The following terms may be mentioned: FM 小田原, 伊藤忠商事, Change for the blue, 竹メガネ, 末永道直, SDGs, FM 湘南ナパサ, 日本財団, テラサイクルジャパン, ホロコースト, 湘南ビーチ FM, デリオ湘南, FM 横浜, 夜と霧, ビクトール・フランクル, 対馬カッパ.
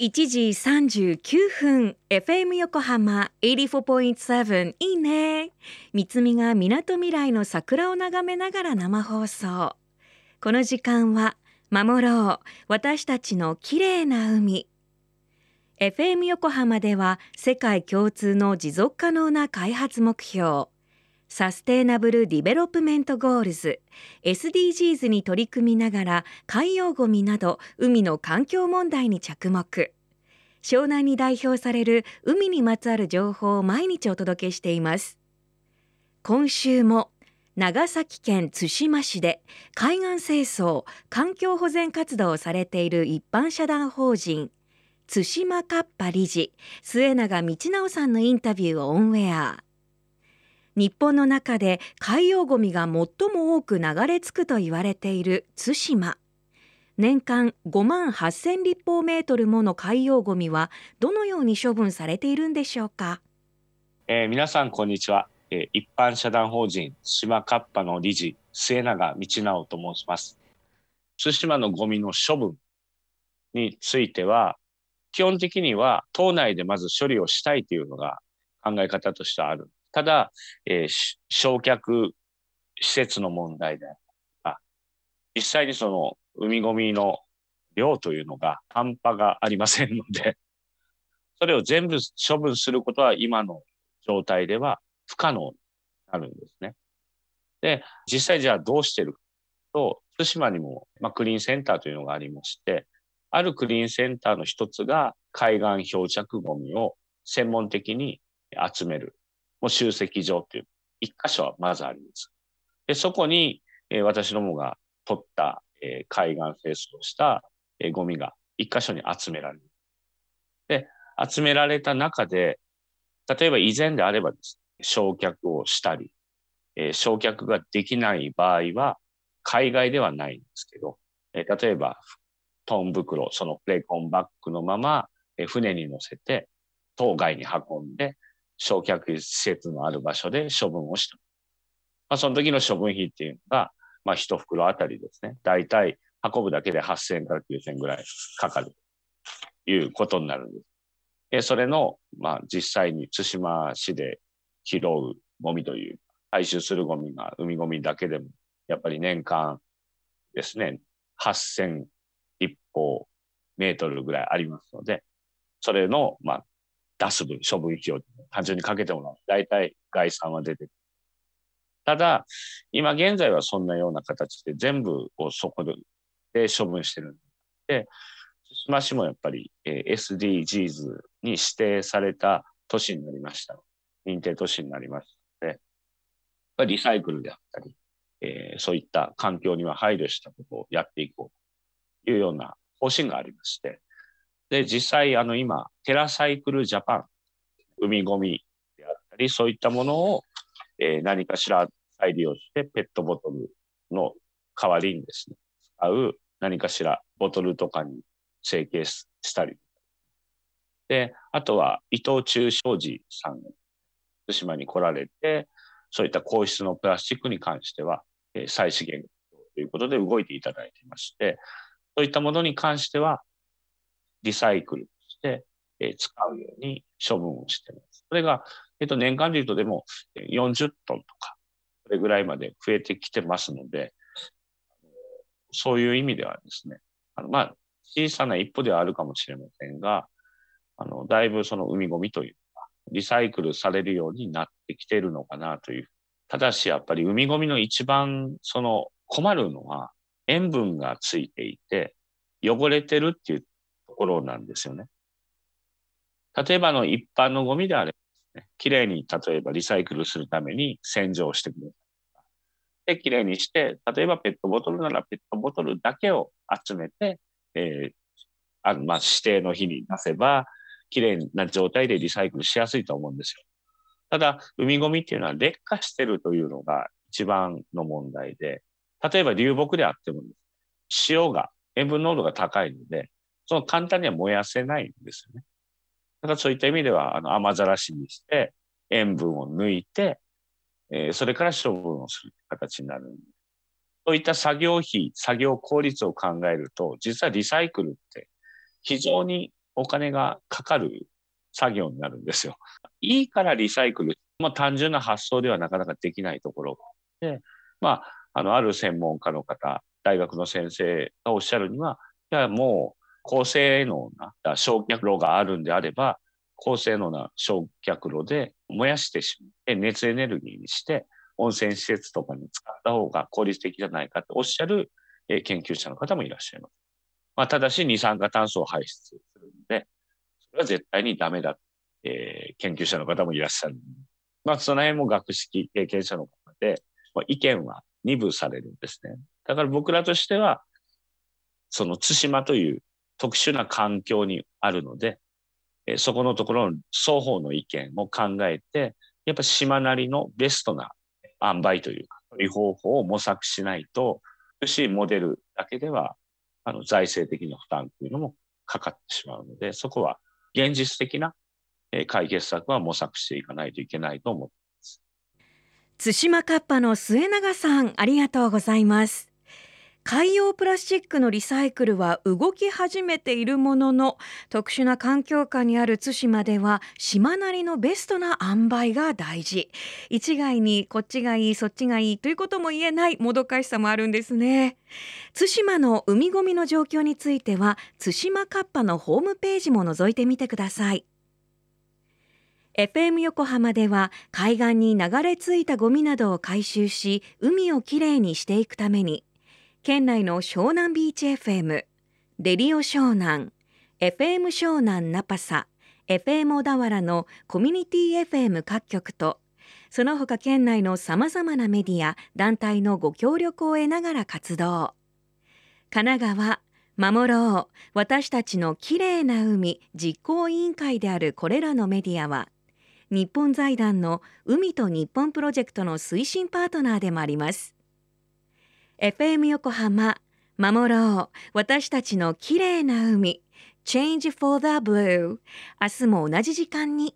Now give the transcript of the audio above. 1時39分 FM 横浜 84.7 いいね。みつみがみなとみらいの桜を眺めながら生放送。この時間は守ろう私たちのきれいな海。 FM 横浜では世界共通の持続可能な開発目標サステイナブルディベロップメントゴールズ SDGs に取り組みながら海洋ごみなど海の環境問題に着目、湘南に代表される海にまつわる情報を毎日お届けしています。今週も長崎県対馬市で海岸清掃環境保全活動をされている一般社団法人対馬カッパ理事末永道直さんのインタビューをオンエア。日本の中で海洋ごみが最も多く流れ着くと言われている対馬。年間58000立方メートルもの海洋ごみはどのように処分されているんでしょうか。皆さんこんにちは。一般社団法人対馬カッパの理事末永道直と申します。対馬のごみの処分については基本的には島内でまず処理をしたいというのが考え方としてある。ただ、焼却施設の問題である、実際にその海ごみの量というのが半端がありませんので、それを全部処分することは今の状態では不可能になるんですね。で、実際じゃあどうしてるかと、対馬にも、クリーンセンターというのがありまして、あるクリーンセンターの一つが海岸漂着ごみを専門的に集める。もう集積場という一箇所はまずあります。で、そこに、私どもが取った、海岸清掃した、ゴミが一箇所に集められる。で、集められた中で、例えば以前であればですね、焼却をしたり、焼却ができない場合は、海外ではないんですけど、例えば、トン袋、そのプレコンバッグのまま、船に乗せて、島外に運んで、焼却施設のある場所で処分をした。その時の処分費っていうのが、一袋あたりですね。だいたい運ぶだけで8000円から9000円ぐらいかかるということになるんです。で、それの、実際に対馬市で拾うゴミという、回収するゴミが海ゴミだけでも、やっぱり年間ですね、8000立方メートルぐらいありますので、それの、出す分、処分費用、単純にかけてもらう。大体概算は出てくる。ただ、今現在はそんなような形で全部をそこで処分してるんで、対馬市もやっぱり SDGs に指定された都市になりました。認定都市になりましたので、リサイクルであったり、そういった環境には配慮したことをやっていこうというような方針がありまして、で、実際、今、テラサイクルジャパン、海ごみであったり、そういったものを、何かしら再利用して、ペットボトルの代わりにですね、使う何かしらボトルとかに成形したり。で、あとは、伊藤忠商事さんが対馬に来られて、そういった皇室のプラスチックに関しては、再資源ということで動いていただいていまして、そういったものに関しては、リサイクルして、使うように処分をしています。それが、年間でいうとでも40トンとか、それぐらいまで増えてきてますので、そういう意味ではですね、小さな一歩ではあるかもしれませんが、だいぶその海ごみというか、リサイクルされるようになってきているのかなという。ただしやっぱり海ごみの一番困るのは、塩分がついていて、汚れてるっていうところなんですよね。例えば一般のゴミであれば、きれいに例えばリサイクルするために洗浄してくれる。で、きれいにして、例えばペットボトルならペットボトルだけを集めて、指定の日に出せば、きれいな状態でリサイクルしやすいと思うんですよ。ただ、海ゴミっていうのは劣化してるというのが一番の問題で、例えば流木であっても、塩分濃度が高いので、簡単には燃やせないんですよね。だからそういった意味では、雨ざらしにして、塩分を抜いて、それから処分をする形になる。そういった作業費、作業効率を考えると、実はリサイクルって非常にお金がかかる作業になるんですよ。いいからリサイクル、単純な発想ではなかなかできないところで、ある専門家の方、大学の先生がおっしゃるには、いやもう高性能な焼却炉があるんであれば、高性能な焼却炉で燃やしてしまって熱エネルギーにして温泉施設とかに使った方が効率的じゃないかとおっしゃる研究者の方もいらっしゃいます。ただし二酸化炭素を排出するので、それは絶対にダメだと、研究者の方もいらっしゃる。その辺も学識経験者の方で、意見は二分されるんですね。だから僕らとしては、その対馬という特殊な環境にあるので、そこのところの双方の意見を考えて、やっぱ島なりのベストな塩梅というか、取り方法を模索しないと、美しいモデルだけでは財政的な負担というのもかかってしまうので、そこは現実的な解決策は模索していかないといけないと思っています。対馬カッパの末永さん、ありがとうございます。海洋プラスチックのリサイクルは動き始めているものの、特殊な環境下にある対馬では島なりのベストな塩梅が大事。一概にこっちがいいそっちがいいということも言えないもどかしさもあるんですね。対馬の海ごみの状況については対馬カッパのホームページも覗いてみてください。FM 横浜では海岸に流れ着いたゴミなどを回収し海をきれいにしていくために、県内の湘南ビーチ FM、デリオ湘南、FM 湘南ナパサ、FM 小田原のコミュニティ FM 各局と、その他県内のさまざまなメディア、団体のご協力を得ながら活動。神奈川、守ろう、私たちのきれいな海実行委員会であるこれらのメディアは、日本財団の海と日本プロジェクトの推進パートナーでもあります。FM 横浜、守ろう、私たちのきれいな海、Change for the blue。 明日も同じ時間に